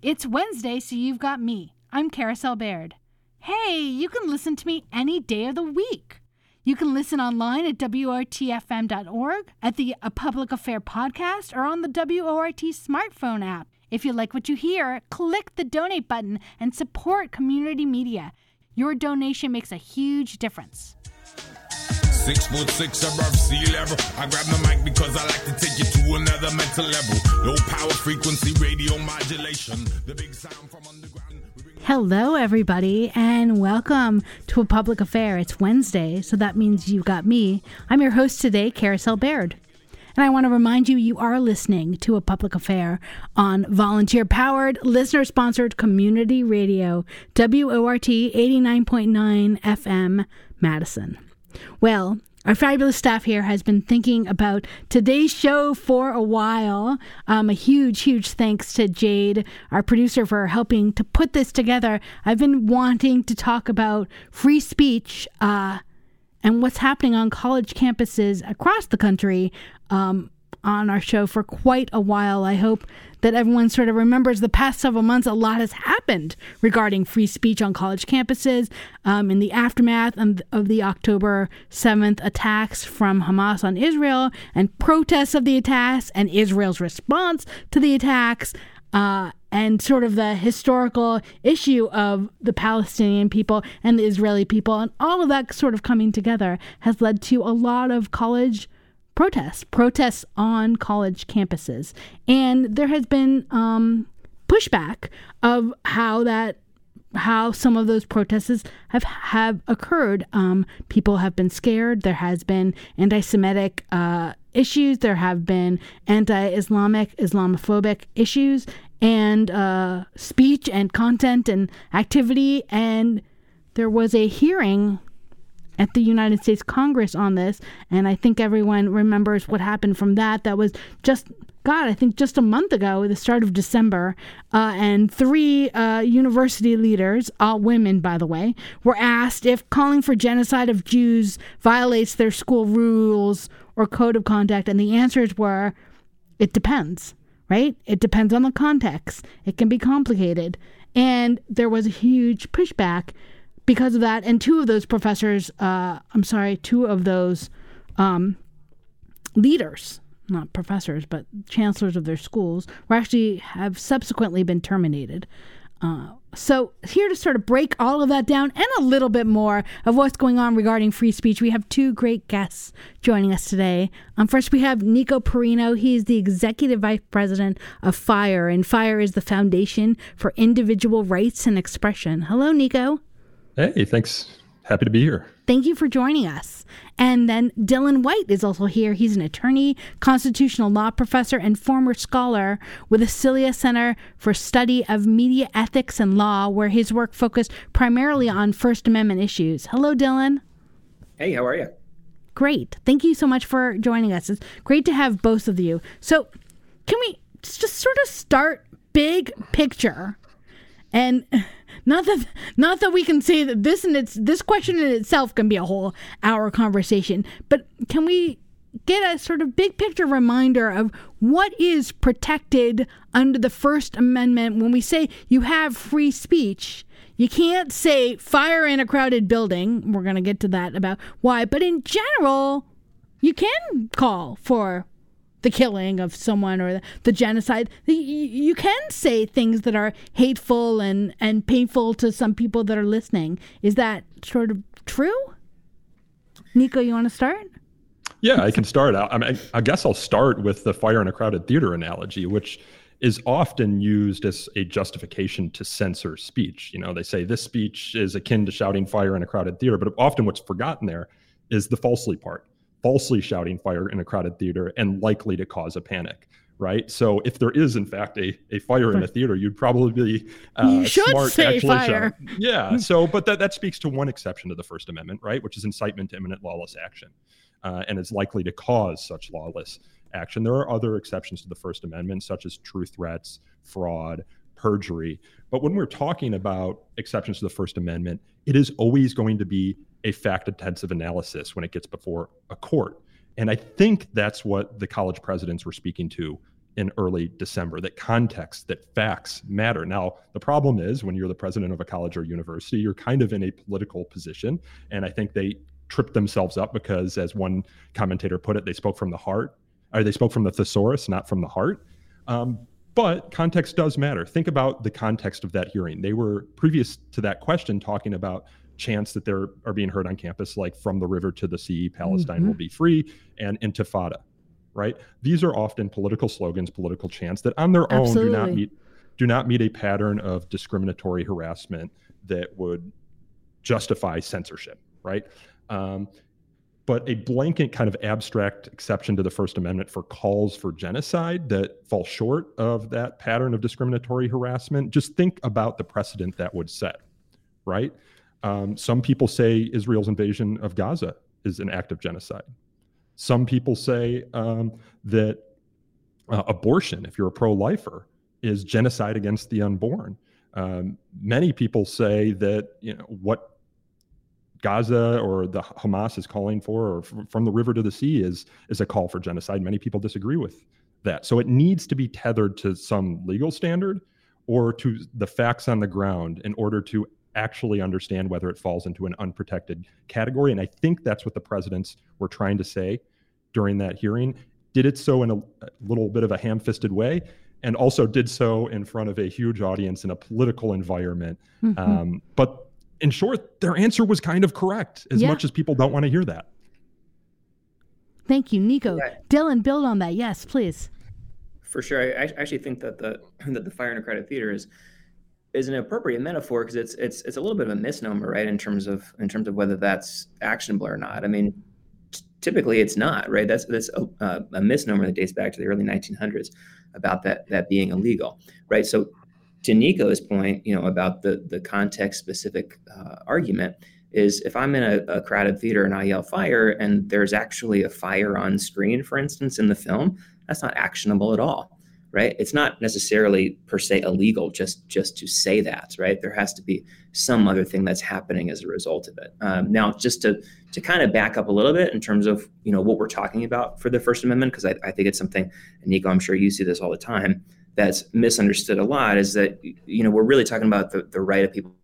It's Wednesday, so you've got me. I'm Carousel Baird. Hey, you can listen to me any day of the week. You can listen online at WORTFM.org, at the A Public Affair podcast, or on the WORT smartphone app. If you like what you hear, click the donate button and support community media. Your donation makes a huge difference. 6'6" above sea level. I grab the mic because I like to take you to another mental level. Low power frequency radio modulation. The big sound from underground. Hello, everybody, and welcome to A Public Affair. It's Wednesday, so that means you've got me. I'm your host today, Carousel Baird. And I want to remind you, you are listening to A Public Affair on volunteer-powered, listener-sponsored community radio, WORT 89.9 FM, Madison. Well, our fabulous staff here has been thinking about today's show for a while. A huge, huge thanks to Jade, our producer, for helping to put this together. I've been wanting to talk about free speech and what's happening on college campuses across the country on our show for quite a while. I hope that everyone sort of remembers the past several months. A lot has happened regarding free speech on college campuses in the aftermath of the October 7th attacks from Hamas on Israel and protests of the attacks and Israel's response to the attacks and sort of the historical issue of the Palestinian people and the Israeli people. And all of that sort of coming together has led to a lot of college protests on college campuses. And there has been pushback of how some of those protests have occurred. People have been scared. There has been anti-Semitic issues. There have been anti-Islamic, Islamophobic issues and speech and content and activity. And there was a hearing at the United States Congress on this, and I think everyone remembers what happened from that. That was just a month ago, the start of December, and three university leaders, all women, by the way, were asked if calling for genocide of Jews violates their school rules or code of conduct, and the answers were, it depends, right? It depends on the context. It can be complicated. And there was a huge pushback because of that, and two of those leaders, not professors, but chancellors of their schools, have subsequently been terminated. So here to sort of break all of that down and a little bit more of what's going on regarding free speech, we have two great guests joining us today. First, we have Nico Perrino. He's the Executive Vice President of FIRE, and FIRE is the Foundation for Individual Rights and Expression. Hello, Nico. Hey, thanks. Happy to be here. Thank you for joining us. And then Dylan White is also here. He's an attorney, constitutional law professor, and former scholar with the Silha Center for Study of Media Ethics and Law, where his work focused primarily on First Amendment issues. Hello, Dylan. Hey, how are you? Great. Thank you so much for joining us. It's great to have both of you. So can we just sort of start big picture? And not that we can say that this question in itself can be a whole hour conversation, but can we get a sort of big picture reminder of what is protected under the First Amendment? When we say you have free speech, you can't say fire in a crowded building. We're going to get to that about why, but in general, you can call for the killing of someone or the genocide. You can say things that are hateful and painful to some people that are listening. Is that sort of true? Nico, you want to start? Yeah, I can start. I guess I'll start with the fire in a crowded theater analogy, which is often used as a justification to censor speech. You know, they say this speech is akin to shouting fire in a crowded theater, but often what's forgotten there is the falsely part. Falsely shouting fire in a crowded theater and likely to cause a panic, right? So if there is, in fact, a fire in a theater, you'd probably be smart to actually shout. Yeah, but that speaks to one exception to the First Amendment, right? Which is incitement to imminent lawless action and is likely to cause such lawless action. There are other exceptions to the First Amendment, such as true threats, fraud, perjury. But when we're talking about exceptions to the First Amendment, it is always going to be a fact-intensive analysis when it gets before a court. And I think that's what the college presidents were speaking to in early December, that context, that facts matter. Now, the problem is when you're the president of a college or university, you're kind of in a political position. And I think they tripped themselves up because, as one commentator put it, they spoke from the heart, or they spoke from the thesaurus, not from the heart. But context does matter. Think about the context of that hearing. They were, previous to that question, talking about chants that there are being heard on campus, like "From the river to the sea, Palestine will be free," and "Intifada," right? These are often political slogans, political chants that on their own do not meet a pattern of discriminatory harassment that would justify censorship, right? But a blanket kind of abstract exception to the First Amendment for calls for genocide that fall short of that pattern of discriminatory harassment, just think about the precedent that would set, right? Some people say Israel's invasion of Gaza is an act of genocide. Some people say that abortion, if you're a pro-lifer, is genocide against the unborn. Many people say that, you know, what Gaza or the Hamas is calling for, or from the river to the sea, is a call for genocide. Many people disagree with that. So it needs to be tethered to some legal standard or to the facts on the ground in order to actually understand whether it falls into an unprotected category. And I think that's what the presidents were trying to say during that hearing. Did it so in a little bit of a ham-fisted way, and also did so in front of a huge audience in a political environment. But in short, their answer was kind of correct, as much as people don't want to hear that. Thank you, Nico. Dylan, build on that. Yes, please. For sure. I actually think that the FIRE in a crowded theater is an appropriate metaphor, because it's a little bit of a misnomer, right, in terms of whether that's actionable or not. I mean, typically it's not, right? That's a misnomer that dates back to the early 1900s about that being illegal, right? So, to Nico's point, you know, about the context specific argument is, if I'm in a crowded theater and I yell fire, and there's actually a fire on screen, for instance, in the film, that's not actionable at all, right? It's not necessarily per se illegal just to say that, right? There has to be some other thing that's happening as a result of it. Now, just to kind of back up a little bit in terms of, you know, what we're talking about for the First Amendment, because I think it's something, and Nico, I'm sure you see this all the time, that's misunderstood a lot, is that, you know, we're really talking about the right of people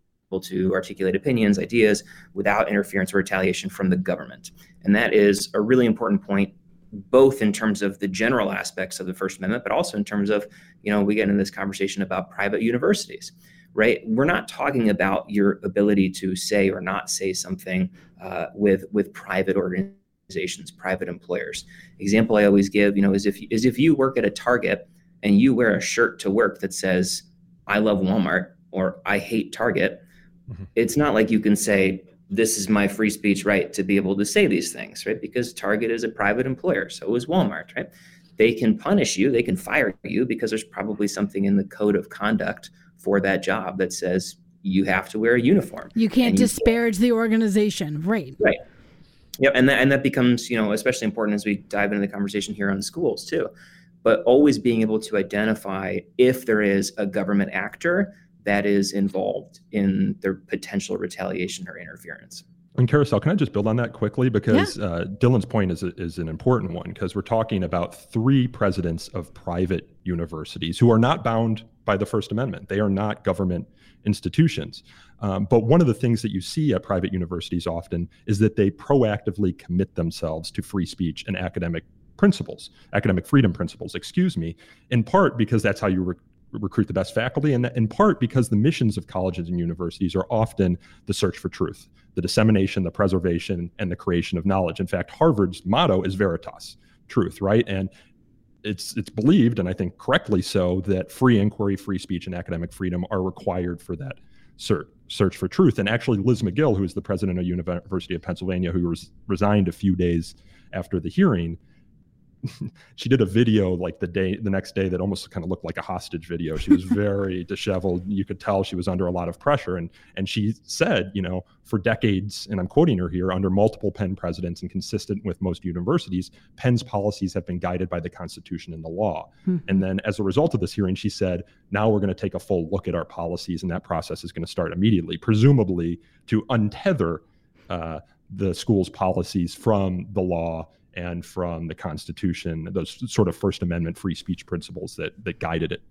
to articulate opinions, ideas, without interference or retaliation from the government. And that is a really important point, both in terms of the general aspects of the First Amendment, but also in terms of, you know, we get into this conversation about private universities, right? We're not talking about your ability to say or not say something with private organizations, private employers. Example I always give, you know, is if you work at a Target and you wear a shirt to work that says, "I love Walmart" or "I hate Target," it's not like you can say, "This is my free speech right to be able to say these things," right? Because Target is a private employer, so is Walmart, right? They can punish you, they can fire you, because there's probably something in the code of conduct for that job that says you have to wear a uniform. You can't disparage the organization, right? Right. Yeah, and that becomes, you know, especially important as we dive into the conversation here on schools too. But always being able to identify if there is a government actor that is involved in their potential retaliation or interference. And Carousel, can I just build on that quickly? Because Dylan's point is an important one, because we're talking about three presidents of private universities who are not bound by the First Amendment. They are not government institutions. But one of the things that you see at private universities often is that they proactively commit themselves to free speech and academic freedom principles, in part because that's how you recruit the best faculty, and in part because the missions of colleges and universities are often the search for truth, the dissemination, the preservation, and the creation of knowledge. In fact, Harvard's motto is Veritas, truth, right? And it's believed, and I think correctly so, that free inquiry, free speech, and academic freedom are required for that search for truth. And actually, Liz Magill, who is the president of University of Pennsylvania, who resigned a few days after the hearing, she did a video like the next day that almost kind of looked like a hostage video. She was very disheveled. You could tell she was under a lot of pressure. And she said, you know, for decades, and I'm quoting her here, under multiple Penn presidents and consistent with most universities, Penn's policies have been guided by the Constitution and the law. And then as a result of this hearing, she said, now we're going to take a full look at our policies, and that process is going to start immediately, presumably to untether the school's policies from the law and from the Constitution, those sort of First Amendment free speech principles that guided it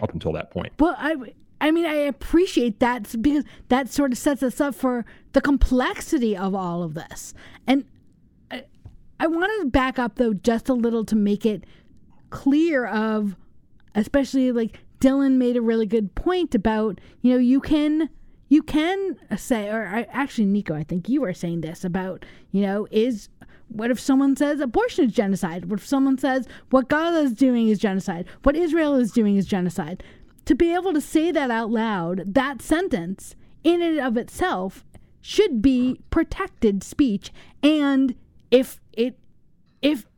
up until that point. Well, I mean, I appreciate that, because that sort of sets us up for the complexity of all of this. And I want to back up, though, just a little to make it clear of, especially like Dylan made a really good point about, you know, you can say, or actually, Nico, I think you were saying this about, you know, what if someone says abortion is genocide? What if someone says what Gaza is doing is genocide? What Israel is doing is genocide? To be able to say that out loud, that sentence in and of itself should be protected speech. And if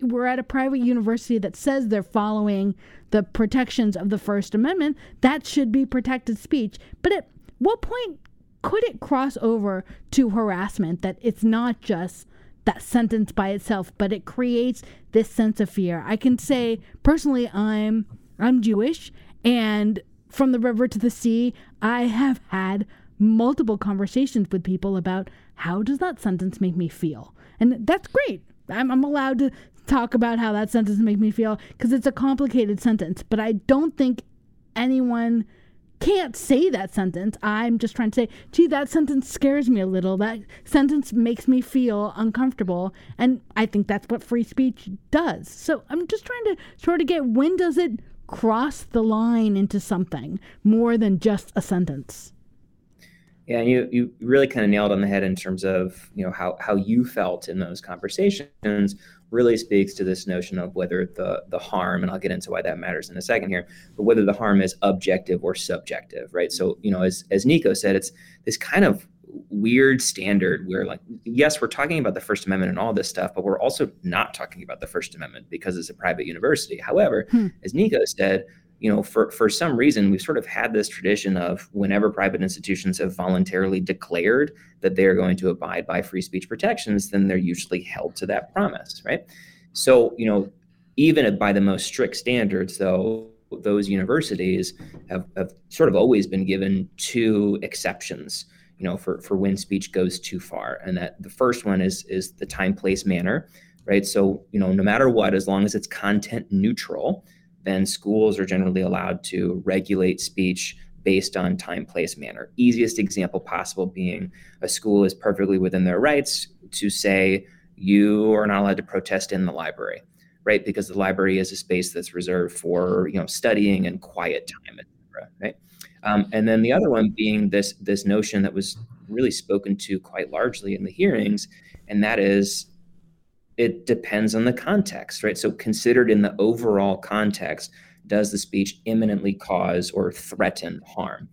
we're at a private university that says they're following the protections of the First Amendment, that should be protected speech. But at what point could it cross over to harassment, that it's not just that sentence by itself, but it creates this sense of fear? I can say personally, I'm Jewish, and from the river to the sea, I have had multiple conversations with people about, how does that sentence make me feel? And that's great. I'm allowed to talk about how that sentence makes me feel, because it's a complicated sentence. But I don't think anyone can't say that sentence. I'm just trying to say, gee, that sentence scares me a little. That sentence makes me feel uncomfortable. And I think that's what free speech does. So I'm just trying to sort of get, when does it cross the line into something more than just a sentence? Yeah, you really kind of nailed on the head in terms of, you know, how you felt in those conversations really speaks to this notion of whether the harm, and I'll get into why that matters in a second here, but whether the harm is objective or subjective, right? So, you know, as Nico said, it's this kind of weird standard where, like, yes, we're talking about the First Amendment and all this stuff, but we're also not talking about the First Amendment because it's a private university. However, as Nico said, you know, for some reason, we've sort of had this tradition of, whenever private institutions have voluntarily declared that they are going to abide by free speech protections, then they're usually held to that promise, right? So, you know, even by the most strict standards, though, those universities have sort of always been given two exceptions, you know, for when speech goes too far. And that the first one is the time, place, manner, right? So, you know, no matter what, as long as it's content neutral, then schools are generally allowed to regulate speech based on time, place, manner. Easiest example possible being, a school is perfectly within their rights to say, you are not allowed to protest in the library, right? Because the library is a space that's reserved for, you know, studying and quiet time, et cetera, right? And then the other one being this notion that was really spoken to quite largely in the hearings, and that is, it depends on the context, right? So considered in the overall context, does the speech imminently cause or threaten harm?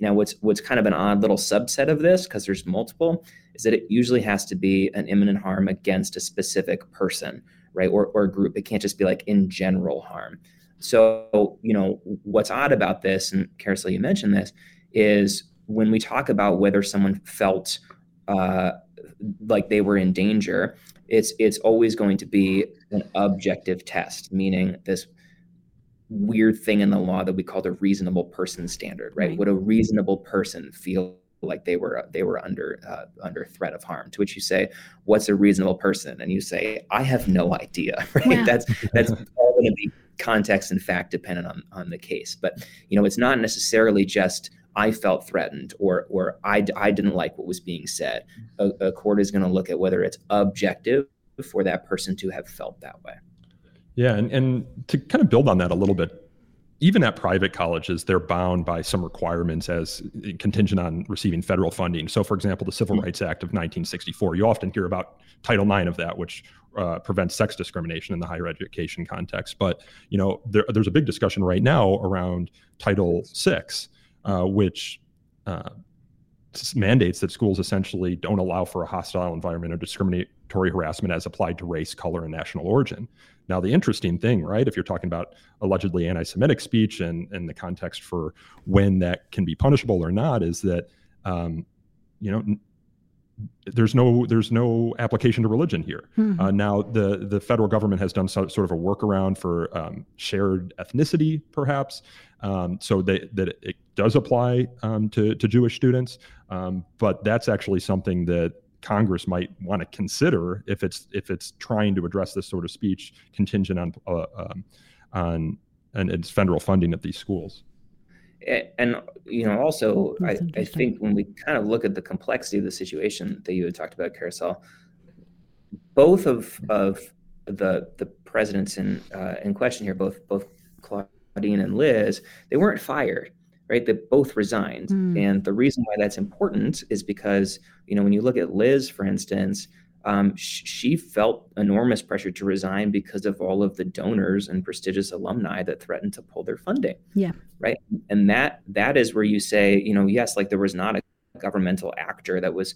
Now, what's kind of an odd little subset of this, because there's multiple, is that it usually has to be an imminent harm against a specific person, right? Or a group. It can't just be like in general harm. So, you know, what's odd about this, and Carousel, you mentioned this, is when we talk about whether someone felt like they were in danger, it's always going to be an objective test, meaning this weird thing in the law that we call the reasonable person standard, right? Would a reasonable person feel like they were under threat of harm? To which you say, what's a reasonable person? And you say, I have no idea, right? Yeah. That's all going to be context and fact dependent on the case. But, you know, it's not necessarily just, I felt threatened, or I didn't like what was being said. A court is going to look at whether it's objective for that person to have felt that way. Yeah, and to kind of build on that a little bit, even at private colleges, they're bound by some requirements as contingent on receiving federal funding. So, for example, the Civil Rights Act of 1964, you often hear about Title IX of that, which prevents sex discrimination in the higher education context. But, you know, there's a big discussion right now around Title VI, which mandates that schools essentially don't allow for a hostile environment or discriminatory harassment as applied to race, color, and national origin. Now, the interesting thing, right, if you're talking about allegedly anti-Semitic speech and the context for when that can be punishable or not, is that, you know, there's no application to religion here. Now, the federal government has done sort of a workaround for shared ethnicity, perhaps, so that it does apply to Jewish students. But that's actually something that Congress might want to consider if it's trying to address this sort of speech contingent on its federal funding at these schools. And, you know, also, I think when we kind of look at the complexity of the situation that you had talked about, Carousel, both of the presidents in question here, both Claudine and Liz, they weren't fired, right? They both resigned. Mm. And the reason why that's important is because, you know, when you look at Liz, for instance, she felt enormous pressure to resign because of all of the donors and prestigious alumni that threatened to pull their funding. Yeah. Right. And that is where you say, you know, yes, like there was not a governmental actor that was,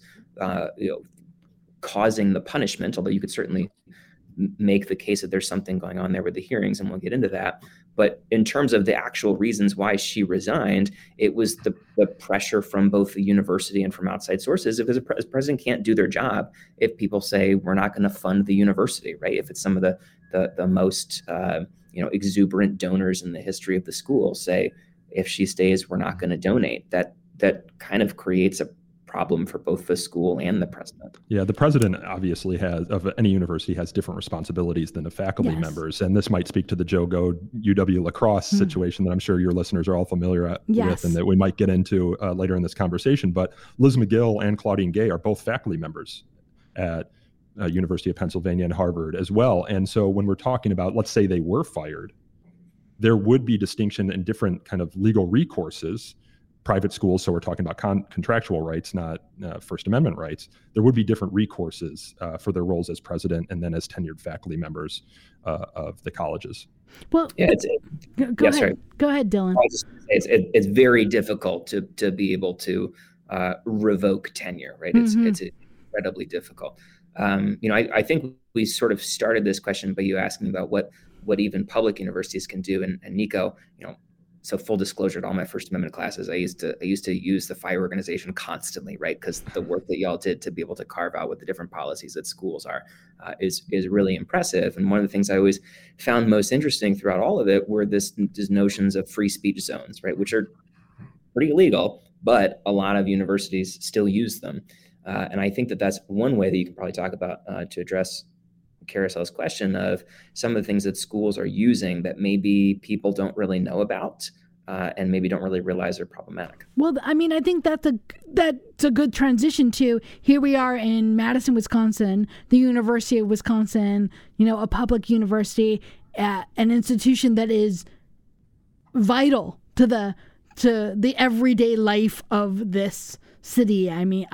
causing the punishment, although you could certainly make the case that there's something going on there with the hearings, and we'll get into that. But in terms of the actual reasons why she resigned, it was the pressure from both the university and from outside sources, because a president can't do their job if people say we're not going to fund the university, right? If it's some of the most exuberant donors in the history of the school say, if she stays, we're not going to donate, that kind of creates a problem for both the school and the president. Yeah, the president obviously of any university has different responsibilities than the faculty members. And this might speak to the Joe Gow UW-La Crosse situation that I'm sure your listeners are all familiar with and that we might get into later in this conversation. But Liz Magill and Claudine Gay are both faculty members at University of Pennsylvania and Harvard as well. And so when we're talking about, let's say they were fired, there would be distinction and different kind of legal recourses. Private schools, so we're talking about contractual rights, not First Amendment rights, there would be different recourses for their roles as president and then as tenured faculty members of the colleges. Well, yeah, go ahead. Sorry. Go ahead, Dylan. It's very difficult to be able to revoke tenure, right? Mm-hmm. It's incredibly difficult. I think we sort of started this question by you asking about what even public universities can do, and Nico, you know. So full disclosure, to all my First Amendment classes, I used to use the FIRE organization constantly, right? Because the work that y'all did to be able to carve out what the different policies at schools are is really impressive. And one of the things I always found most interesting throughout all of it were these notions of free speech zones, right? Which are pretty illegal, but a lot of universities still use them. And I think that that's one way that you can probably talk about to address Carousel's question of some of the things that schools are using that maybe people don't really know about and maybe don't really realize are problematic. Well, I mean, I think that's a good transition to here we are in Madison, Wisconsin, the University of Wisconsin, you know, a public university, an institution that is vital to the everyday life of this city. I mean,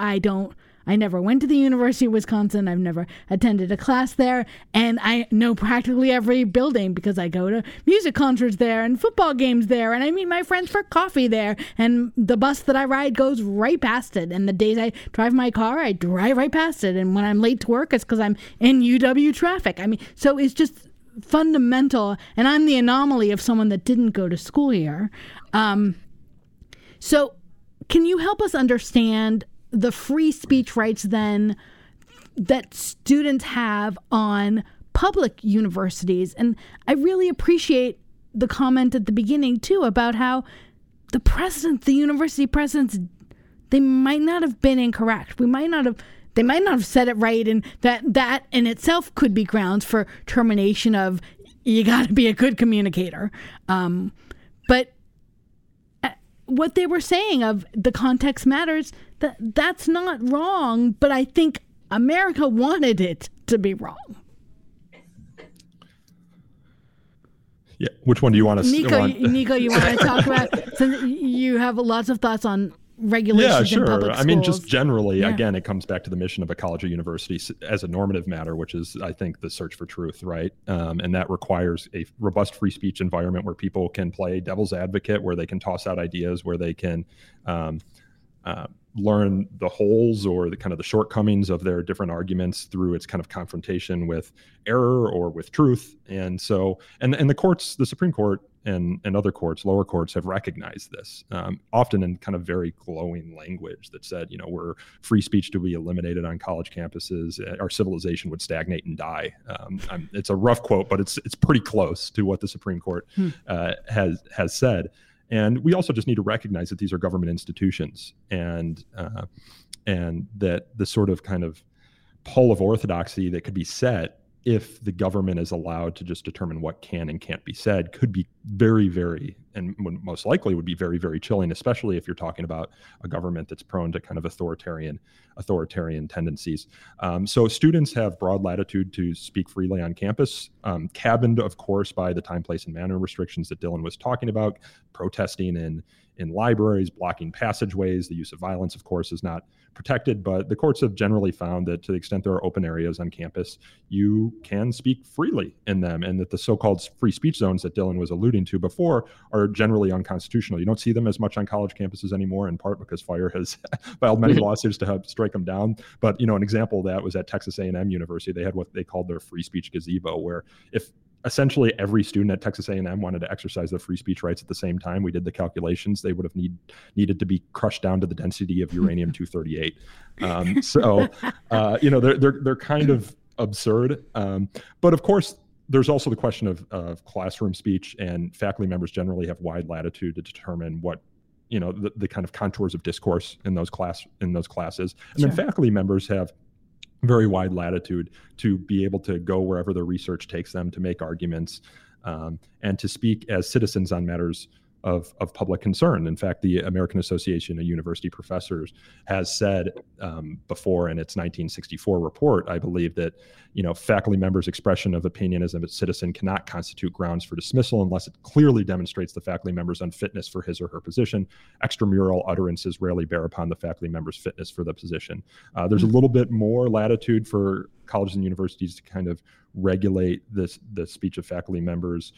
I never went to the University of Wisconsin. I've never attended a class there. And I know practically every building because I go to music concerts there and football games there. And I meet my friends for coffee there. And the bus that I ride goes right past it. And the days I drive my car, I drive right past it. And when I'm late to work, it's because I'm in UW traffic. I mean, so it's just fundamental. And I'm the anomaly of someone that didn't go to school here. So can you help us understand the free speech rights then that students have on public universities? And I really appreciate the comment at the beginning too about how the university presidents, they might not have been incorrect. They might not have said it right, and that in itself could be grounds for termination of you got to be a good communicator. But what they were saying of the context matters, that's not wrong, but I think America wanted it to be wrong. Yeah, which one do you want to... Nico, you want to talk about... Since you have lots of thoughts on regulations in public schools. I mean, just generally, again, it comes back to the mission of a college or university as a normative matter, which is, I think, the search for truth, right? And that requires a robust free speech environment where people can play devil's advocate, where they can toss out ideas, where they can... learn the holes or the kind of the shortcomings of their different arguments through its kind of confrontation with error or with truth. And so, and the courts, the Supreme Court and other courts, lower courts have recognized this, often in kind of very glowing language that said, you know, were free speech to be eliminated on college campuses, our civilization would stagnate and die. It's a rough quote, but it's pretty close to what the Supreme Court has said. And we also just need to recognize that these are government institutions, and that the sort of kind of pole of orthodoxy that could be set if the government is allowed to just determine what can and can't be said could be very, very, and most likely would be very, very chilling, especially if you're talking about a government that's prone to kind of authoritarian tendencies. So students have broad latitude to speak freely on campus, cabined, of course, by the time, place, and manner restrictions that Dylan was talking about, protesting in libraries, blocking passageways. The use of violence, of course, is not protected, but the courts have generally found that to the extent there are open areas on campus, you can speak freely in them, and that the so-called free speech zones that Dylan was alluding to before are generally unconstitutional. You don't see them as much on college campuses anymore, in part because FIRE has filed many lawsuits to help strike them down. But, you know, an example of that was at Texas A&M University. They had what they called their free speech gazebo, where if essentially every student at Texas A&M wanted to exercise their free speech rights at the same time, we did the calculations, they would have needed to be crushed down to the density of uranium-238. You know, they're kind of absurd. But of course, there's also the question of classroom speech, and faculty members generally have wide latitude to determine what, you know, the kind of contours of discourse in those classes. And sure. Then faculty members have very wide latitude to be able to go wherever the research takes them, to make arguments, and to speak as citizens on matters of public concern. In fact, the American Association of University Professors has said before in its 1964 report, I believe, that, you know, faculty members' expression of opinion as a citizen cannot constitute grounds for dismissal unless it clearly demonstrates the faculty member's unfitness for his or her position. Extramural utterances rarely bear upon the faculty member's fitness for the position. There's a little bit more latitude for colleges and universities to kind of regulate the speech of faculty members,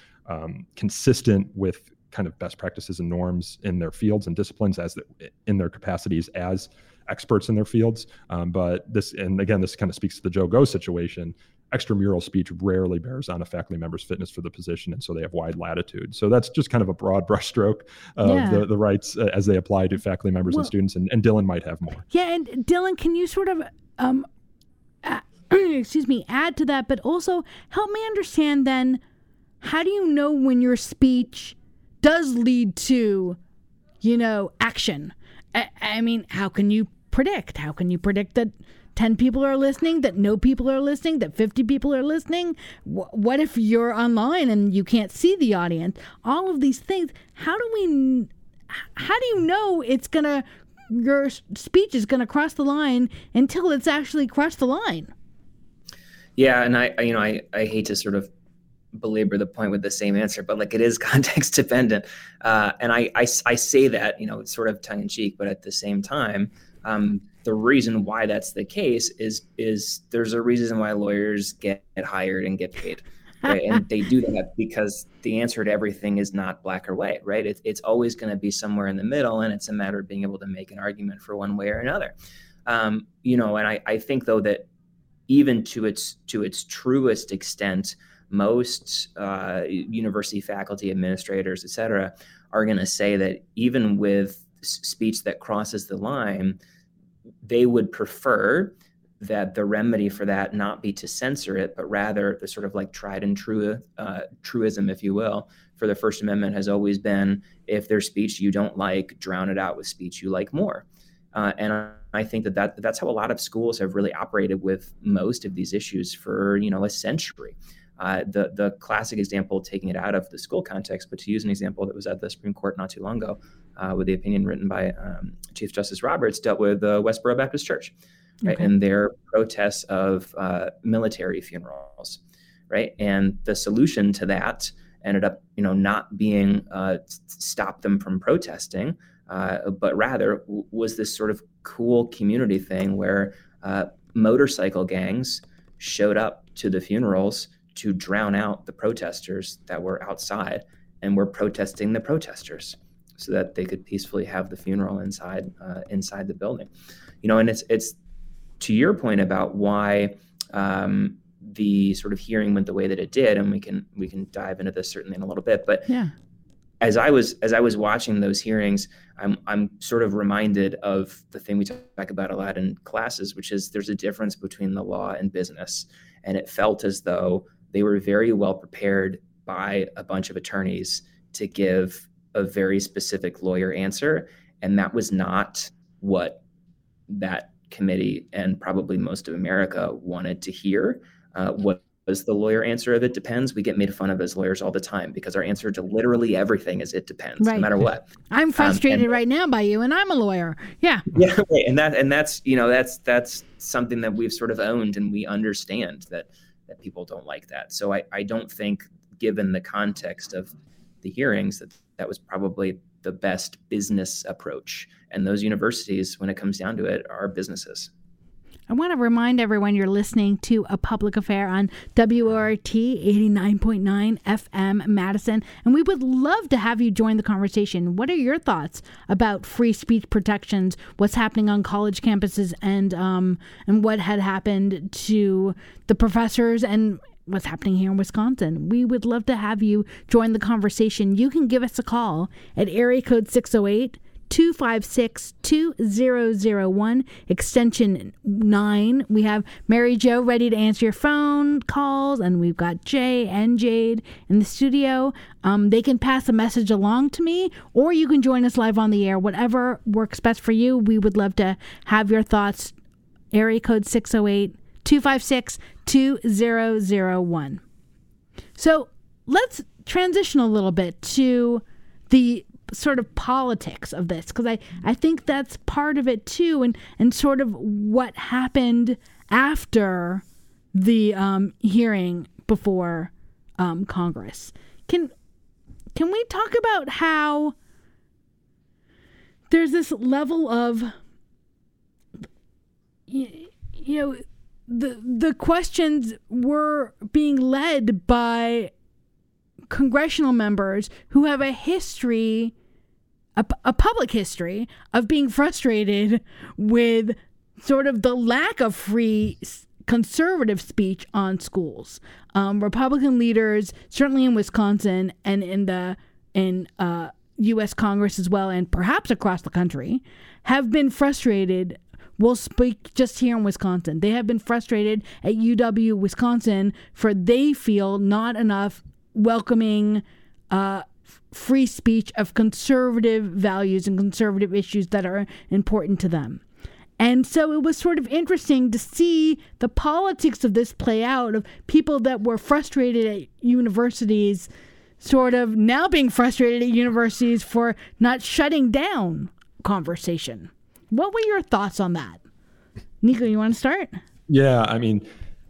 consistent with kind of best practices and norms in their fields and disciplines, as in their capacities as experts in their fields. But this, and again, this kind of speaks to the Joe Gow situation. Extramural speech rarely bears on a faculty member's fitness for the position, and so they have wide latitude. So that's just kind of a broad brushstroke of the rights as they apply to faculty members and students. And Dylan might have more. Yeah, and Dylan, can you sort of add to that, but also help me understand then, how do you know when your speech does lead to, you know, action? I mean, how can you predict? How can you predict that 10 people are listening, that no people are listening, that 50 people are listening? What if you're online and you can't see the audience? All of these things. How do you know your speech is going to cross the line until it's actually crossed the line? Yeah. And I hate to sort of belabor the point with the same answer, but like, it is context dependent. And I say that, you know, it's sort of tongue in cheek, but at the same time, the reason why that's the case is there's a reason why lawyers get hired and get paid, right? And they do that because the answer to everything is not black or white, right? It's always going to be somewhere in the middle, and it's a matter of being able to make an argument for one way or another. You know, and I think though that even to its truest extent, most university faculty, administrators, et cetera, are going to say that even with speech that crosses the line, they would prefer that the remedy for that not be to censor it, but rather the sort of like tried and true truism, if you will, for the First Amendment has always been, if there's speech you don't like, drown it out with speech you like more. And I think that's how a lot of schools have really operated with most of these issues for, you know, a century. The classic example, taking it out of the school context, but to use an example that was at the Supreme Court not too long ago, with the opinion written by Chief Justice Roberts, dealt with the Westboro Baptist Church, right? Okay. And their protests of military funerals, right? And the solution to that ended up, you know, not being stop them from protesting, but rather was this sort of cool community thing where motorcycle gangs showed up to the funerals to drown out the protesters that were outside and were protesting the protesters, so that they could peacefully have the funeral inside the building. You know, and it's to your point about why the sort of hearing went the way that it did, and we can dive into this certainly in a little bit. But yeah, as I was watching those hearings, I'm sort of reminded of the thing we talk about a lot in classes, which is there's a difference between the law and business, and it felt as though they were very well prepared by a bunch of attorneys to give a very specific lawyer answer. And that was not what that committee and probably most of America wanted to hear. What was the lawyer answer of it depends? We get made fun of as lawyers all the time because our answer to literally everything is it depends, right, no matter what. I'm frustrated right now by you, and I'm a lawyer. Yeah. Yeah. Right. And that's something that we've sort of owned, and we understand that people don't like that. So I don't think, given the context of the hearings, that was probably the best business approach. And those universities, when it comes down to it, are businesses. I want to remind everyone you're listening to A Public Affair on WORT 89.9 FM Madison, and we would love to have you join the conversation. What are your thoughts about free speech protections, what's happening on college campuses, and what had happened to the professors and what's happening here in Wisconsin? We would love to have you join the conversation. You can give us a call at area code 608-256-2001, extension 9. We have Mary Jo ready to answer your phone calls, and we've got Jay and Jade in the studio. They can pass a message along to me, or you can join us live on the air. Whatever works best for you, we would love to have your thoughts. Area code 608-256-2001. So let's transition a little bit to the sort of politics of this, because I think that's part of it too, and sort of what happened after the hearing before Congress. Can we talk about how there's this level of, the questions were being led by congressional members who have a history, a public history, of being frustrated with sort of the lack of free conservative speech on schools. Republican leaders, certainly in Wisconsin and in U.S. Congress as well, and perhaps across the country, have been frustrated. We'll speak just here in Wisconsin. They have been frustrated at UW-Wisconsin for, they feel, not enough welcoming free speech of conservative values and conservative issues that are important to them. And so it was sort of interesting to see the politics of this play out, of people that were frustrated at universities sort of now being frustrated at universities for not shutting down conversation. What were your thoughts on that? Nico, you want to start? Yeah, I mean,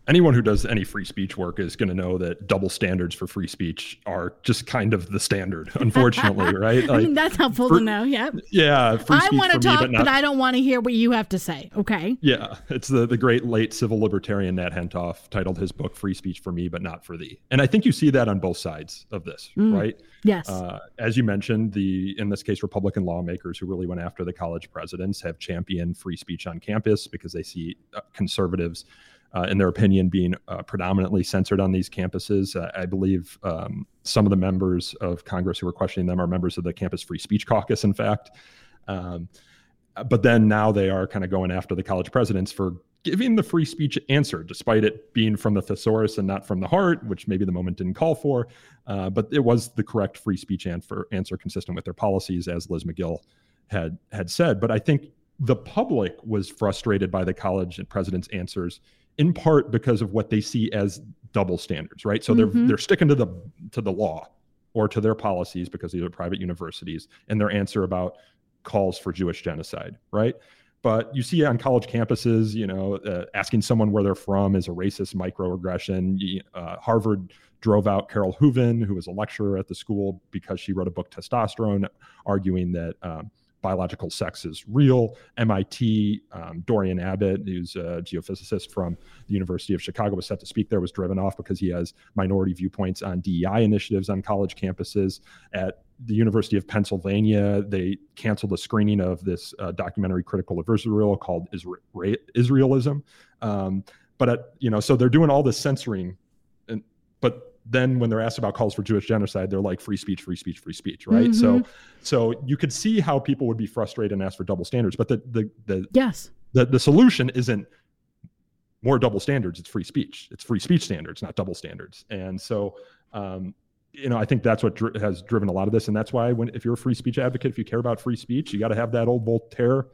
anyone who does any free speech work is going to know that double standards for free speech are just kind of the standard, unfortunately, right? Like, I mean, that's helpful to know, yeah. Yeah, free speech I want to talk, but I don't want to hear what you have to say, okay? Yeah, it's the great late civil libertarian Nat Hentoff titled his book, Free Speech for Me, But Not for Thee. And I think you see that on both sides of this, right? Yes. As you mentioned, in this case, Republican lawmakers who really went after the college presidents have championed free speech on campus because they see conservatives, in their opinion, being predominantly censored on these campuses. I believe some of the members of Congress who are questioning them are members of the Campus Free Speech Caucus, in fact. But then now they are kind of going after the college presidents for giving the free speech answer, despite it being from the thesaurus and not from the heart, which maybe the moment didn't call for. But it was the correct free speech answer consistent with their policies, as Liz Magill had said. But I think the public was frustrated by the college and president's answers, in part because of what they see as double standards, right? So they're sticking to the law or to their policies because these are private universities, and their answer about calls for Jewish genocide, right? But you see on college campuses, asking someone where they're from is a racist microaggression. Harvard drove out Carol Hooven, who was a lecturer at the school, because she wrote a book, Testosterone, arguing that biological sex is real. MIT, Dorian Abbott, who's a geophysicist from the University of Chicago, was set to speak there, was driven off because he has minority viewpoints on DEI initiatives on college campuses. At the University of Pennsylvania, they canceled a screening of this documentary critical of Israel called Israelism. So they're doing all this censoring, but then when they're asked about calls for Jewish genocide, they're like, free speech, right? So you could see how people would be frustrated and ask for double standards, but the solution isn't more double standards, it's free speech standards, not double standards. And so you know, I think that's what has driven a lot of this. And that's why if you're a free speech advocate, if you care about free speech, you got to have that old Voltaire,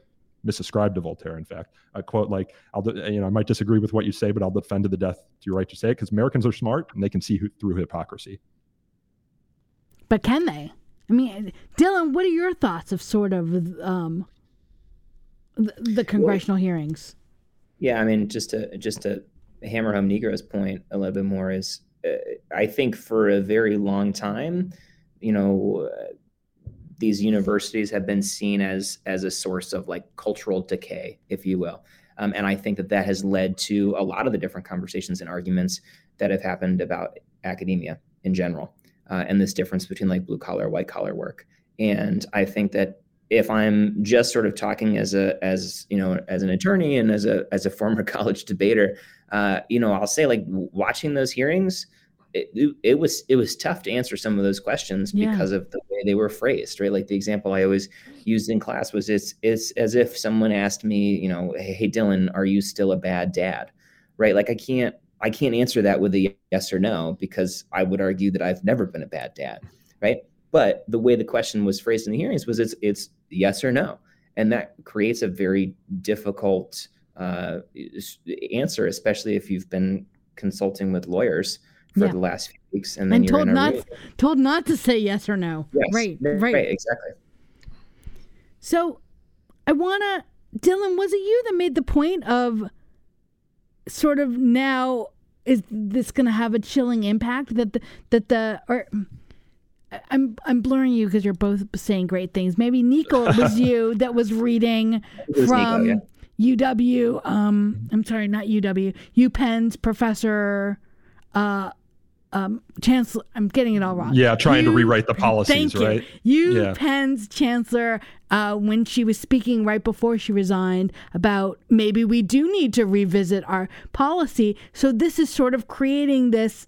misascribed to Voltaire, in fact, a quote like, I might disagree with what you say, but I'll defend to the death your right to say it, because Americans are smart and they can see through hypocrisy. But can they? I mean, Dylan, what are your thoughts of sort of the congressional hearings? Yeah, I mean, just to hammer home Negro's point a little bit more is, I think for a very long time, these universities have been seen as a source of like cultural decay, if you will. And I think that has led to a lot of the different conversations and arguments that have happened about academia in general, and this difference between like blue collar, white collar work. And I think that if I'm just sort of talking as an attorney and as a former college debater, I'll say like watching those hearings, it was tough to answer some of those questions because of the way they were phrased, right? Like the example I always used in class was it's as if someone asked me, hey Dylan, are you still a bad dad? Right? Like I can't answer that with a yes or no, because I would argue that I've never been a bad dad, right? But the way the question was phrased in the hearings was it's yes or no. And that creates a very difficult answer, especially if you've been consulting with lawyers for the last few weeks, and then you're told not to say yes or no. Yes, right, exactly. So, Dylan, was it you that made the point of sort of now is this going to have a chilling impact or I'm blurring you because you're both saying great things. Maybe Nico, it was you that was reading from Nico, UW. I'm sorry, not UW. UPenn's professor. Chancellor, I'm getting it all wrong. Yeah, trying to rewrite the policies, right? Penn's chancellor, when she was speaking right before she resigned about maybe we do need to revisit our policy. So this is sort of creating this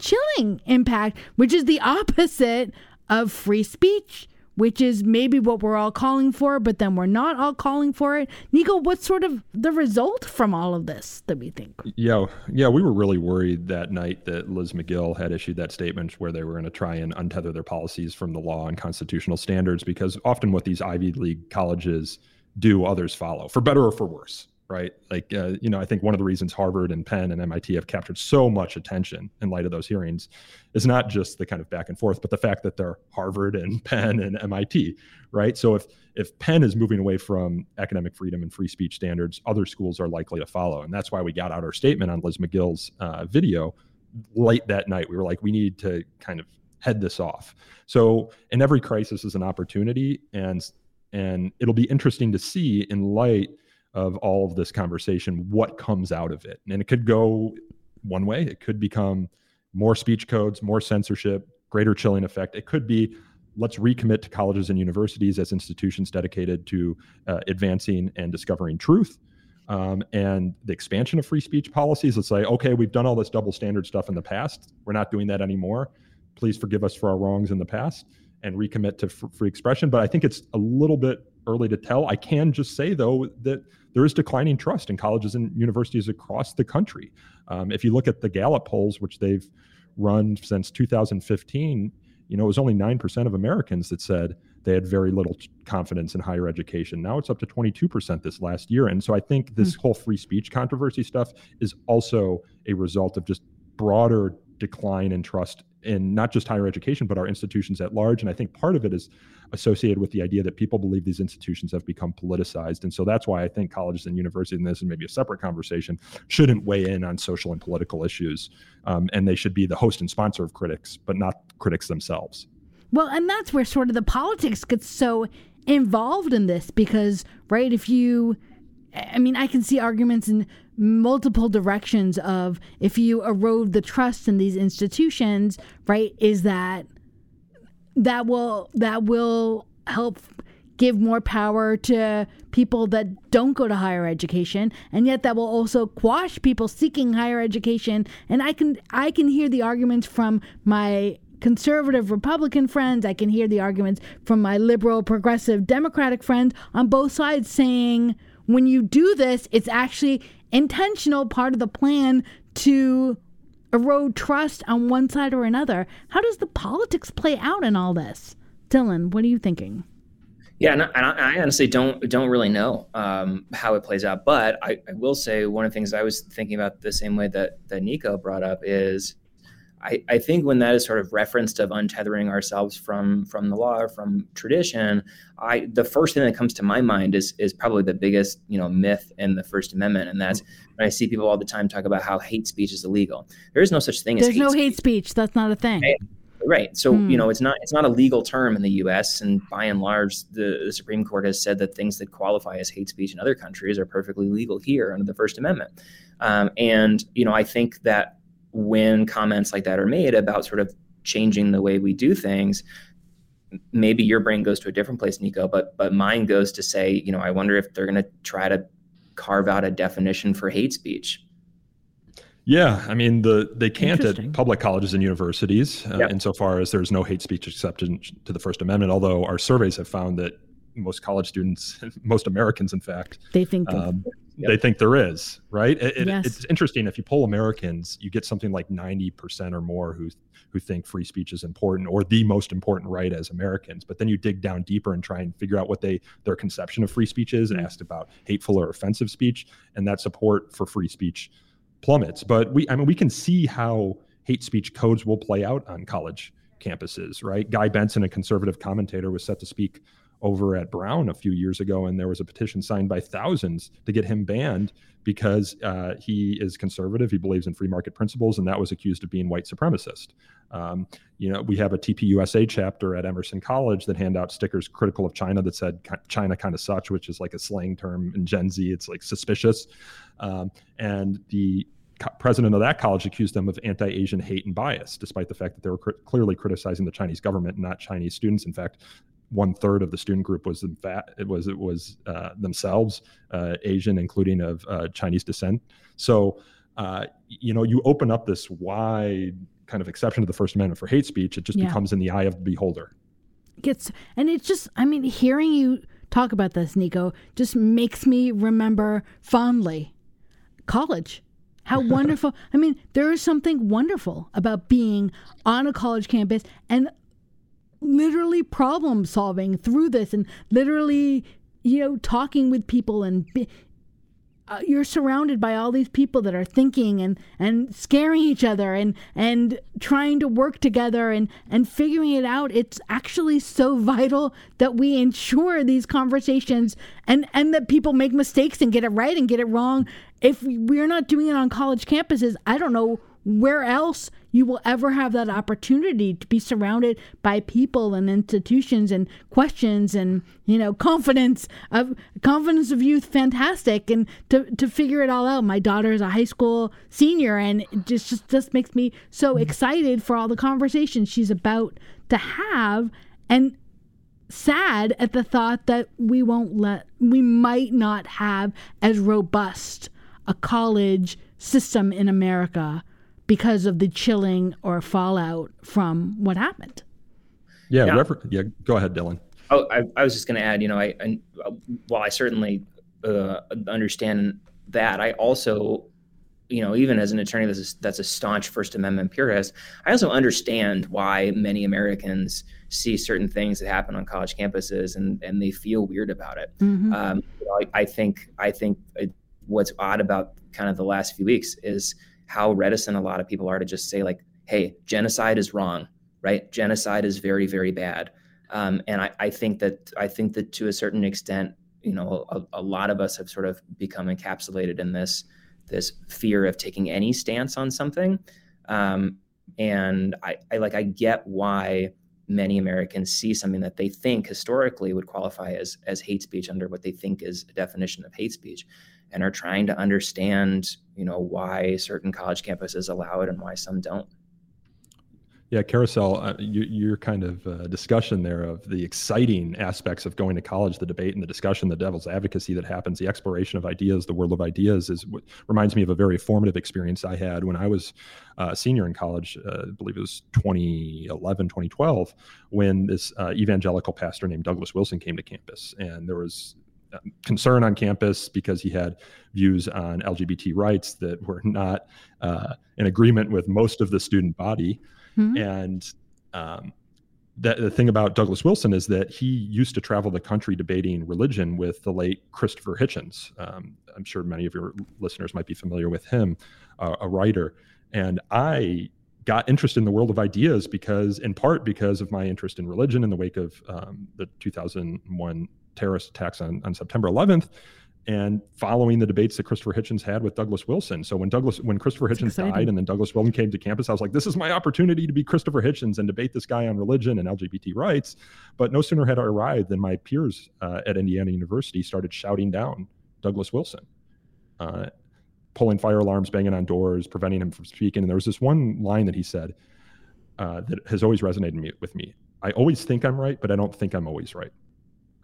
chilling impact, which is the opposite of free speech, which is maybe what we're all calling for, but then we're not all calling for it. Nico, what's sort of the result from all of this that we think? Yeah, we were really worried that night that Liz Magill had issued that statement where they were going to try and untether their policies from the law and constitutional standards, because often what these Ivy League colleges do, others follow, for better or for worse, right? Like, I think one of the reasons Harvard and Penn and MIT have captured so much attention in light of those hearings is not just the kind of back and forth, but the fact that they're Harvard and Penn and MIT, right? So if Penn is moving away from academic freedom and free speech standards, other schools are likely to follow. And that's why we got out our statement on Liz Magill's video late that night. We were like, we need to kind of head this off. So in every crisis is an opportunity, and it'll be interesting to see in light of all of this conversation, what comes out of it. And it could go one way. It could become more speech codes, more censorship, greater chilling effect. It could be, let's recommit to colleges and universities as institutions dedicated to advancing and discovering truth, and the expansion of free speech policies. Let's say, okay, we've done all this double standard stuff in the past. We're not doing that anymore. Please forgive us for our wrongs in the past, and recommit to free expression. But I think it's a little bit early to tell. I can just say, though, that there is declining trust in colleges and universities across the country. If you look at the Gallup polls, which they've run since 2015, it was only 9% of Americans that said they had very little confidence in higher education. Now it's up to 22% this last year. And so I think this whole free speech controversy stuff is also a result of just broader decline in trust in not just higher education, but our institutions at large. And I think part of it is associated with the idea that people believe these institutions have become politicized. And so that's why I think colleges and universities, and this is maybe a separate conversation, shouldn't weigh in on social and political issues. And they should be the host and sponsor of critics, but not critics themselves. Well, and that's where sort of the politics gets so involved in this, because, right, I can see arguments in multiple directions of, if you erode the trust in these institutions, right, is that will help give more power to people that don't go to higher education, and yet that will also quash people seeking higher education. And I can hear the arguments from my conservative Republican friends. I can hear the arguments from my liberal progressive Democratic friends on both sides saying, when you do this, it's actually intentional, part of the plan to erode trust on one side or another. How does the politics play out in all this? Dylan, what are you thinking? Yeah, and I honestly don't really know how it plays out. But I will say one of the things I was thinking about the same way that Nico brought up is I think when that is sort of referenced of untethering ourselves from the law or from tradition, the first thing that comes to my mind is probably the biggest, myth in the First Amendment. And that's when I see people all the time talk about how hate speech is illegal. There is no such thing as hate speech. There's no hate speech. That's not a thing. Right. So, it's not a legal term in the U.S. And by and large, the Supreme Court has said that things that qualify as hate speech in other countries are perfectly legal here under the First Amendment. I think that when comments like that are made about sort of changing the way we do things, maybe your brain goes to a different place, Nico, but mine goes to say, I wonder if they're going to try to carve out a definition for hate speech. Yeah, I mean, they can't at public colleges and universities insofar as there's no hate speech exception to the First Amendment, although our surveys have found that most college students, most Americans, in fact, they think there is, right? It's interesting. If you poll Americans, you get something like 90% or more who think free speech is important or the most important right as Americans. But then you dig down deeper and try and figure out what their conception of free speech is and asked about hateful or offensive speech, and that support for free speech plummets. But we can see how hate speech codes will play out on college campuses, right? Guy Benson, a conservative commentator, was set to speak over at Brown a few years ago, and there was a petition signed by thousands to get him banned because he is conservative. He believes in free market principles, and that was accused of being white supremacist. We have a TPUSA chapter at Emerson College that hand out stickers critical of China that said China kind of such, which is like a slang term in Gen Z. It's like suspicious. And the president of that college accused them of anti-Asian hate and bias, despite the fact that they were clearly criticizing the Chinese government, not Chinese students. In fact, 1/3 of the student group was themselves Asian, including of Chinese descent. So, you open up this wide kind of exception to the First Amendment for hate speech. It just becomes in the eye of the beholder. Hearing you talk about this, Nico, just makes me remember fondly college. How wonderful. I mean, there is something wonderful about being on a college campus and literally problem solving through this and literally, talking with people and you're surrounded by all these people that are thinking and scaring each other and trying to work together and figuring it out. It's actually so vital that we ensure these conversations and that people make mistakes and get it right and get it wrong. If we're not doing it on college campuses, I don't know where else you will ever have that opportunity to be surrounded by people and institutions and questions and, confidence of youth, fantastic, and to figure it all out. My daughter is a high school senior, and it just makes me so excited for all the conversations she's about to have, and sad at the thought that we might not have as robust a college system in America because of the chilling or fallout from what happened. Yeah, go ahead, Dylan. Oh, I was just going to add, while I certainly understand that, I also, even as an attorney that's a staunch First Amendment purist, I also understand why many Americans see certain things that happen on college campuses and they feel weird about it. Mm-hmm. I think what's odd about kind of the last few weeks is how reticent a lot of people are to just say, like, hey, genocide is wrong, right? Genocide is very, very bad. And I think that to a certain extent, a lot of us have sort of become encapsulated in this fear of taking any stance on something. And I get why many Americans see something that they think historically would qualify as hate speech under what they think is a definition of hate speech, and are trying to understand, why certain college campuses allow it and why some don't. Yeah, Carousel, your kind of discussion there of the exciting aspects of going to college, the debate and the discussion, the devil's advocacy that happens, the exploration of ideas, the world of ideas reminds me of a very formative experience I had when I was a senior in college. I believe it was 2011, 2012, when this evangelical pastor named Douglas Wilson came to campus. And there was concern on campus because he had views on LGBT rights that were not in agreement with most of the student body. Mm-hmm. And the thing about Douglas Wilson is that he used to travel the country debating religion with the late Christopher Hitchens. I'm sure many of your listeners might be familiar with him, a writer. And I got interested in the world of ideas because, in part, because of my interest in religion in the wake of the 2001 terrorist attacks on September 11th, and following the debates that Christopher Hitchens had with Douglas Wilson. So when Christopher Hitchens died and then Douglas Wilson came to campus, I was like, this is my opportunity to be Christopher Hitchens and debate this guy on religion and LGBT rights. But no sooner had I arrived than my peers at Indiana University started shouting down Douglas Wilson, pulling fire alarms, banging on doors, preventing him from speaking. And there was this one line that he said that has always resonated with me. I always think I'm right, but I don't think I'm always right.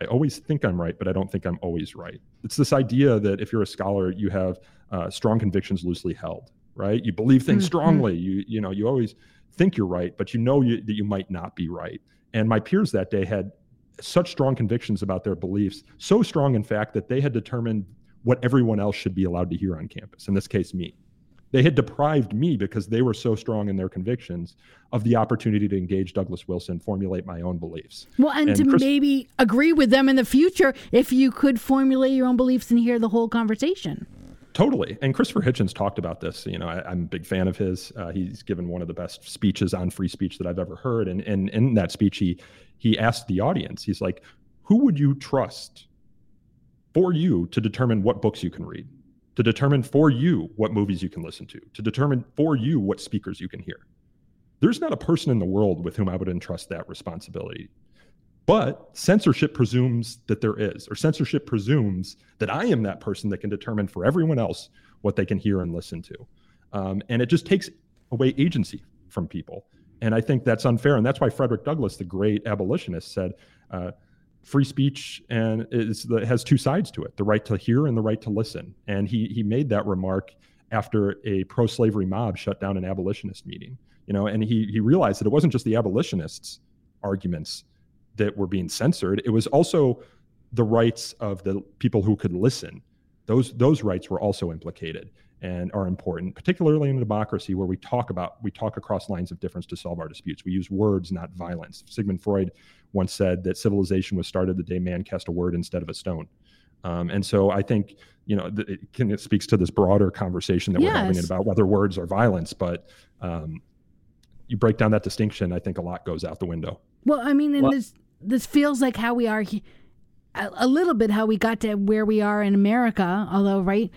I always think I'm right, but I don't think I'm always right. It's this idea that if you're a scholar, you have strong convictions loosely held, right? You believe things mm-hmm. strongly. You always think you're right, but that you might not be right. And my peers that day had such strong convictions about their beliefs, so strong, in fact, that they had determined what everyone else should be allowed to hear on campus, in this case, me. They had deprived me, because they were so strong in their convictions, of the opportunity to engage Douglas Wilson, formulate my own beliefs. Well, and to maybe agree with them in the future if you could formulate your own beliefs and hear the whole conversation. Totally. And Christopher Hitchens talked about this. You know, I'm a big fan of his. He's given one of the best speeches on free speech that I've ever heard. And in that speech, he asked the audience, he's like, who would you trust for you to determine what books you can read? To determine for you what movies you can listen to determine for you what speakers you can hear. There's not a person in the world with whom I would entrust that responsibility. But censorship presumes that there is, or censorship presumes that I am that person that can determine for everyone else what they can hear and listen to. And it just takes away agency from people. And I think that's unfair. And that's why Frederick Douglass, the great abolitionist, said, free speech has two sides to it, the right to hear and the right to listen. And he made that remark after a pro-slavery mob shut down an abolitionist meeting. You know, and he realized that it wasn't just the abolitionists' arguments that were being censored. It was also the rights of the people who could listen. Those rights were also implicated and are important, particularly in a democracy where we talk across lines of difference to solve our disputes. We use words, not violence. Sigmund Freud once said that civilization was started the day man cast a word instead of a stone. And so I think, you know, it speaks to this broader conversation that we're having about whether words are violence, but you break down that distinction, I think a lot goes out the window. Well, I mean, this feels like how we are a little bit how we got to where we are in America, although, right,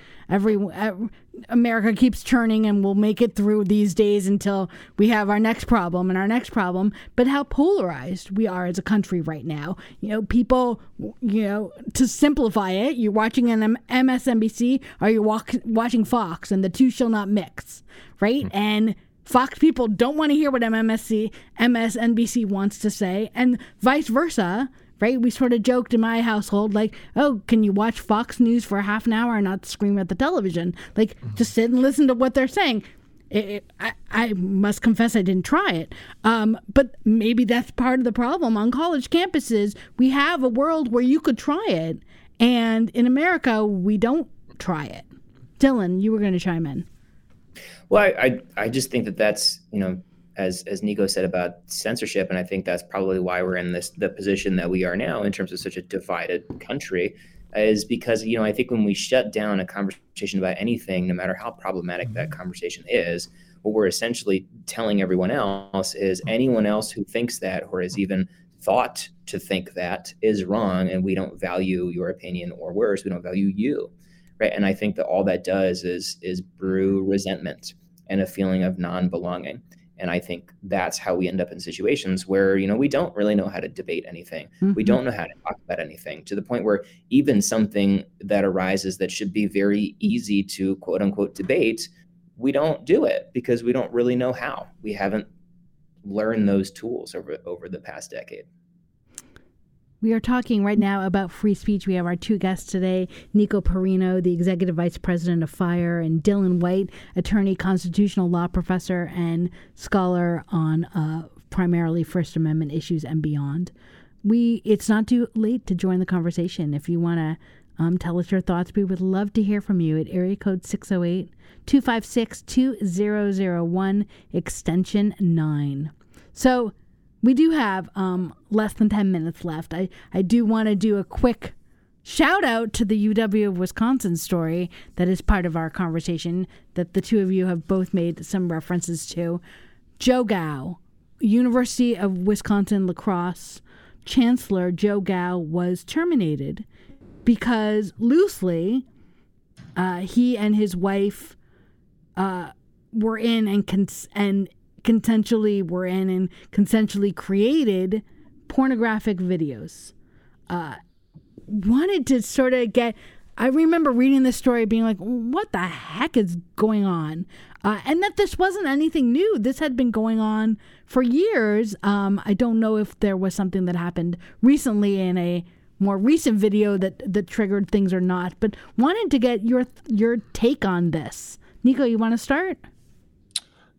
America keeps churning and we'll make it through these days until we have our next problem and our next problem, but how polarized we are as a country right now. You know, people, you know, to simplify it, you're watching an MSNBC or you're watching Fox, and the two shall not mix, right? Mm-hmm. And Fox people don't want to hear what MSNBC wants to say, and vice versa. Right? We sort of joked in my household, like, oh, can you watch Fox News for half an hour and not scream at the television? Like, mm-hmm. just sit and listen to what they're saying. I must confess I didn't try it. But maybe that's part of the problem. On college campuses, we have a world where you could try it. And in America, we don't try it. Dylan, you were going to chime in. Well, I just think that that's, you know, as Nico said about censorship, and I think that's probably why we're in the position that we are now in terms of such a divided country, is because, you know, I think when we shut down a conversation about anything, no matter how problematic that conversation is, what we're essentially telling everyone else is anyone else who thinks that or is even thought to think that is wrong, and we don't value your opinion, or worse, we don't value you, right? And I think that all that does is brew resentment and a feeling of non-belonging. And I think that's how we end up in situations where, you know, we don't really know how to debate anything. Mm-hmm. We don't know how to talk about anything, to the point where even something that arises that should be very easy to, quote unquote, debate, we don't do it because we don't really know how. We haven't learned those tools over the past decade. We are talking right now about free speech. We have our two guests today, Nico Perrino, the Executive Vice President of FIRE, and Dylan White, attorney, constitutional law professor, and scholar on primarily First Amendment issues and beyond. It's not too late to join the conversation. If you want to tell us your thoughts, we would love to hear from you at area code 608-256-2001, extension 9. So we do have less than 10 minutes left. I do want to do a quick shout out to the UW of Wisconsin story that is part of our conversation that the two of you have both made some references to. Joe Gow, University of Wisconsin-La Crosse Chancellor Joe Gow was terminated because, loosely, he and his wife were in and consensually created pornographic videos. Wanted to sort of get... I remember reading this story being like, what the heck is going on? And that this wasn't anything new. This had been going on for years. I don't know if there was something that happened recently in a more recent video that triggered things or not, but wanted to get your take on this. Nico, you want to start?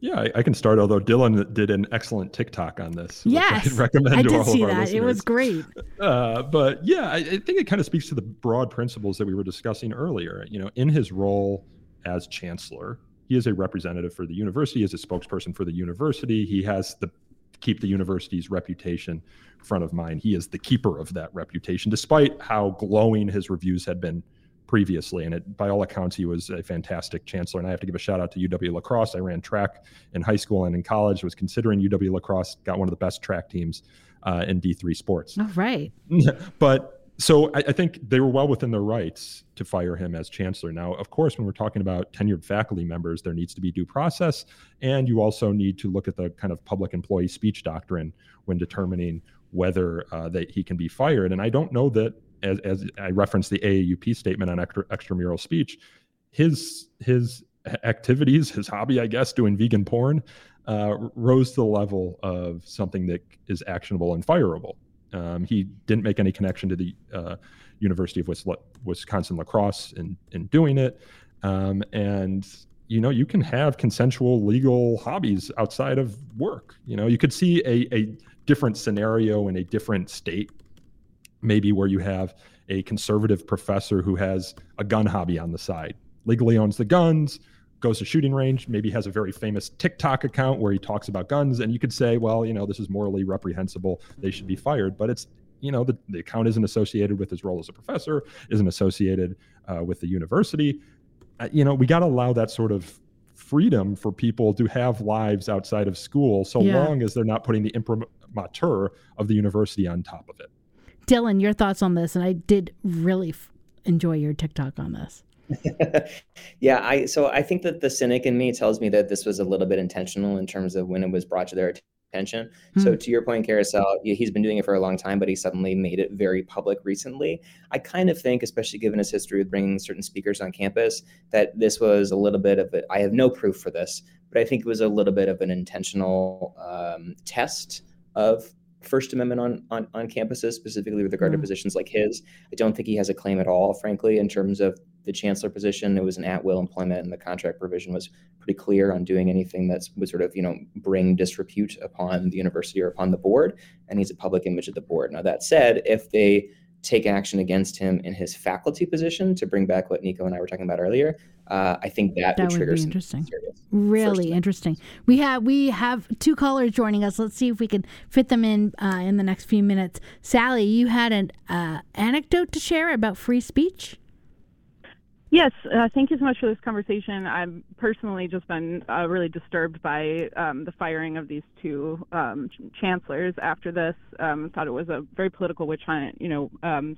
Yeah, I can start, although Dylan did an excellent TikTok on this. Yes, I'd recommend to all of our listeners. I did see that. It was great. But yeah, I think it kind of speaks to the broad principles that we were discussing earlier. You know, in his role as chancellor, he is a representative for the university, is a spokesperson for the university. He has to keep the university's reputation front of mind. He is the keeper of that reputation, despite how glowing his reviews had been previously. And it, by all accounts, he was a fantastic chancellor. And I have to give a shout out to UW-La Crosse. I ran track in high school and in college, was considering UW-La Crosse, got one of the best track teams in D3 sports. All right. But so I think they were well within their rights to fire him as chancellor. Now, of course, when we're talking about tenured faculty members, there needs to be due process. And you also need to look at the kind of public employee speech doctrine when determining whether that he can be fired. And I don't know that, as I referenced the AAUP statement on extramural speech, his activities, his hobby, I guess, doing vegan porn, rose to the level of something that is actionable and fireable. He didn't make any connection to the University of Wisconsin-La Crosse in doing it. And, you know, you can have consensual legal hobbies outside of work. You know, you could see a different scenario in a different state, maybe where you have a conservative professor who has a gun hobby on the side, legally owns the guns, goes to shooting range, maybe has a very famous TikTok account where he talks about guns. And you could say, well, you know, this is morally reprehensible. They should be fired. But it's, you know, the account isn't associated with his role as a professor, isn't associated with the university. You know, we got to allow that sort of freedom for people to have lives outside of school, so long as they're not putting the imprimatur of the university on top of it. Dylan, your thoughts on this, and I did really enjoy your TikTok on this. Yeah, I think that the cynic in me tells me that this was a little bit intentional in terms of when it was brought to their attention. Mm-hmm. So to your point, Carousel, he's been doing it for a long time, but he suddenly made it very public recently. I kind of think, especially given his history with bringing certain speakers on campus, that this was a little bit of I have no proof for this, but I think it was a little bit of an intentional test of First Amendment on campuses, specifically with regard to positions like his. I don't think he has a claim at all, frankly, in terms of the chancellor position. It was an at-will employment, and the contract provision was pretty clear on doing anything that would sort of, you know, bring disrepute upon the university or upon the board, and he's a public image of the board. Now, that said, if they take action against him in his faculty position to bring back what Nico and I were talking about earlier, I think that would trigger some interesting. Really interesting. We have two callers joining us. Let's see if we can fit them in the next few minutes. Sally, you had an anecdote to share about free speech? Yes. Thank you so much for this conversation. I've personally just been really disturbed by the firing of these two chancellors after this. Thought it was a very political witch hunt, you know,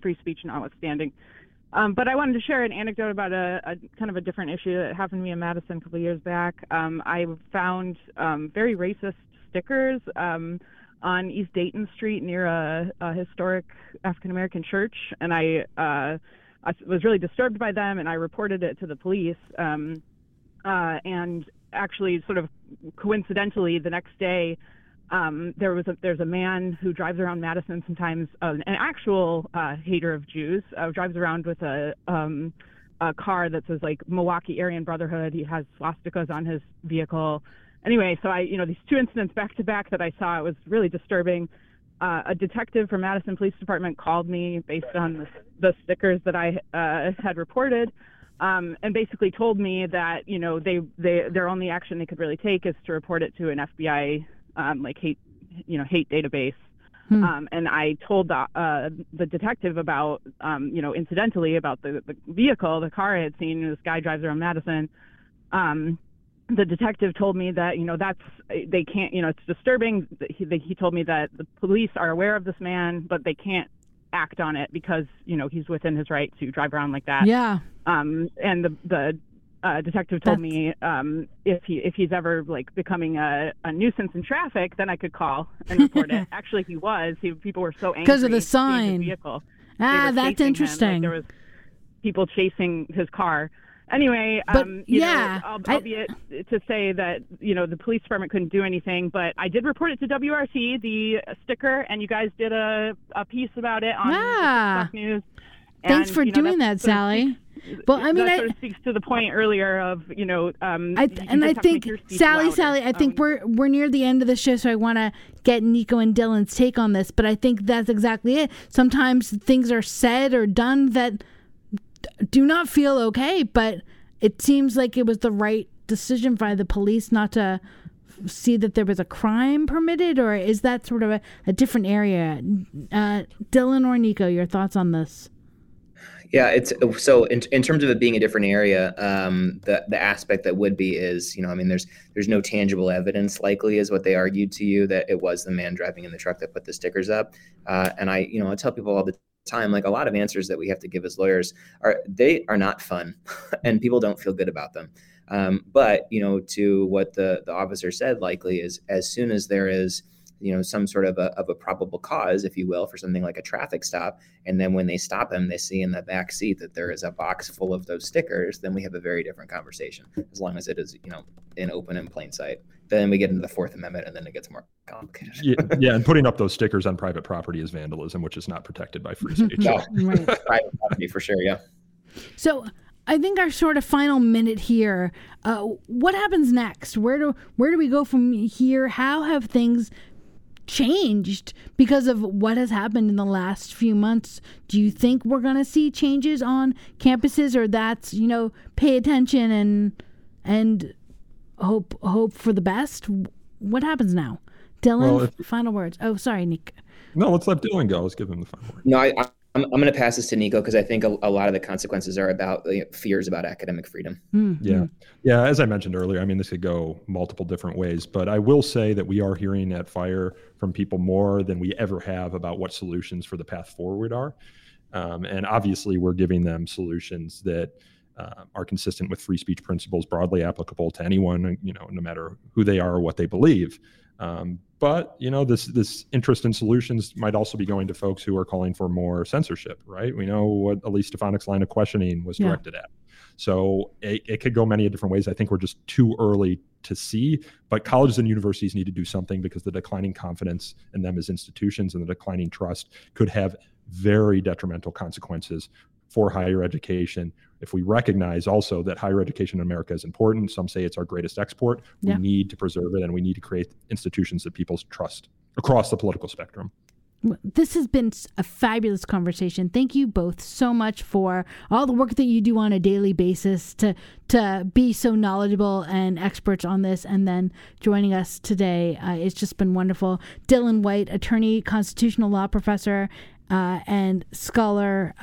free speech notwithstanding. But I wanted to share an anecdote about a kind of a different issue that happened to me in Madison a couple of years back. I found very racist stickers on East Dayton Street near a historic African-American church, and I was really disturbed by them, and I reported it to the police. And actually, sort of coincidentally, the next day, there's a man who drives around Madison sometimes, an actual hater of Jews, drives around with a car that says like Milwaukee Aryan Brotherhood. He has swastikas on his vehicle. Anyway, so these two incidents back to back that I saw, it was really disturbing. a detective from Madison Police Department called me based on the stickers that I had reported, and basically told me that, you know, their only action they could really take is to report it to an FBI like hate database. Hmm. And I told the detective about, incidentally about the vehicle, the car I had seen. This guy drives around Madison. The detective told me that, they can't, it's disturbing. He told me that the police are aware of this man, but they can't act on it because, he's within his right to drive around like that. Yeah. And the detective told me if he's ever like becoming a nuisance in traffic, then I could call and report it. Actually, he was. People were so angry because of the sign. The vehicle. That's interesting. Like, there was people chasing his car. Anyway, to say that, the police department couldn't do anything, but I did report it to WRT, the sticker, and you guys did a piece about it on Fox News. Thanks for doing that, Sally. That sort of speaks to the point earlier of, I think, Sally, I think we're near the end of the show, so I want to get Nico and Dylan's take on this, but I think that's exactly it. Sometimes things are said or done that do not feel okay, but it seems like it was the right decision by the police not to see that there was a crime permitted, or is that sort of a different area? Dylan or Nico, your thoughts on this? Yeah, it's so in terms of it being a different area, the aspect that would be is, there's no tangible evidence, likely is what they argued to you, that it was the man driving in the truck that put the stickers up. And I tell people all the time, like, a lot of answers that we have to give as lawyers are not fun and people don't feel good about them. But, to what the officer said, likely is as soon as there is, some sort of a probable cause, if you will, for something like a traffic stop. And then when they stop him, they see in the back seat that there is a box full of those stickers. Then we have a very different conversation, as long as it is, in open and plain sight. Then we get into the Fourth Amendment, and then it gets more complicated. Yeah, and putting up those stickers on private property is vandalism, which is not protected by free speech. No, right. Private property for sure, yeah. So I think our sort of final minute here, what happens next? Where do we go from here? How have things changed because of what has happened in the last few months? Do you think we're going to see changes on campuses, or that's, pay attention and hope for the best? What happens now? Dylan, final words. Oh, sorry, Nick. No, let's let Dylan go. Let's give him the final word. No, I'm going to pass this to Nico, because I think a lot of the consequences are about fears about academic freedom. Mm-hmm. Yeah. As I mentioned earlier, this could go multiple different ways, but I will say that we are hearing at FIRE from people more than we ever have about what solutions for the path forward are. And obviously we're giving them solutions that are consistent with free speech principles, broadly applicable to anyone, no matter who they are or what they believe. But, this interest in solutions might also be going to folks who are calling for more censorship, right? We know what Elise Stefanik's line of questioning was directed at. So it could go many different ways. I think we're just too early to see, but colleges and universities need to do something, because the declining confidence in them as institutions and the declining trust could have very detrimental consequences for higher education. If we recognize also that higher education in America is important, some say it's our greatest export, we need to preserve it, and we need to create institutions that people trust across the political spectrum. This has been a fabulous conversation. Thank you both so much for all the work that you do on a daily basis to be so knowledgeable and experts on this, and then joining us today. It's just been wonderful. Dylan White, attorney, constitutional law professor, and scholar.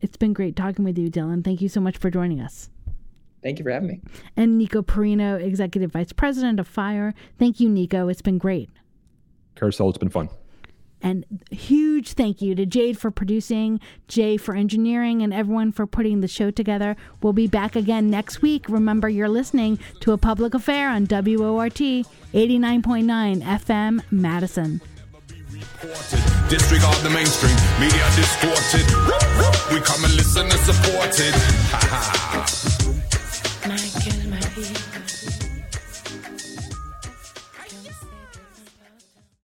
It's been great talking with you, Dylan. Thank you so much for joining us. Thank you for having me. And Nico Perrino, Executive Vice President of FIRE. Thank you, Nico. It's been great. Carousel, it's been fun. And huge thank you to Jade for producing, Jay for engineering, and everyone for putting the show together. We'll be back again next week. Remember, you're listening to A Public Affair on WORT 89.9 FM, Madison. Disregard the mainstream, media distorted. We come and listen and support it. My God, my people.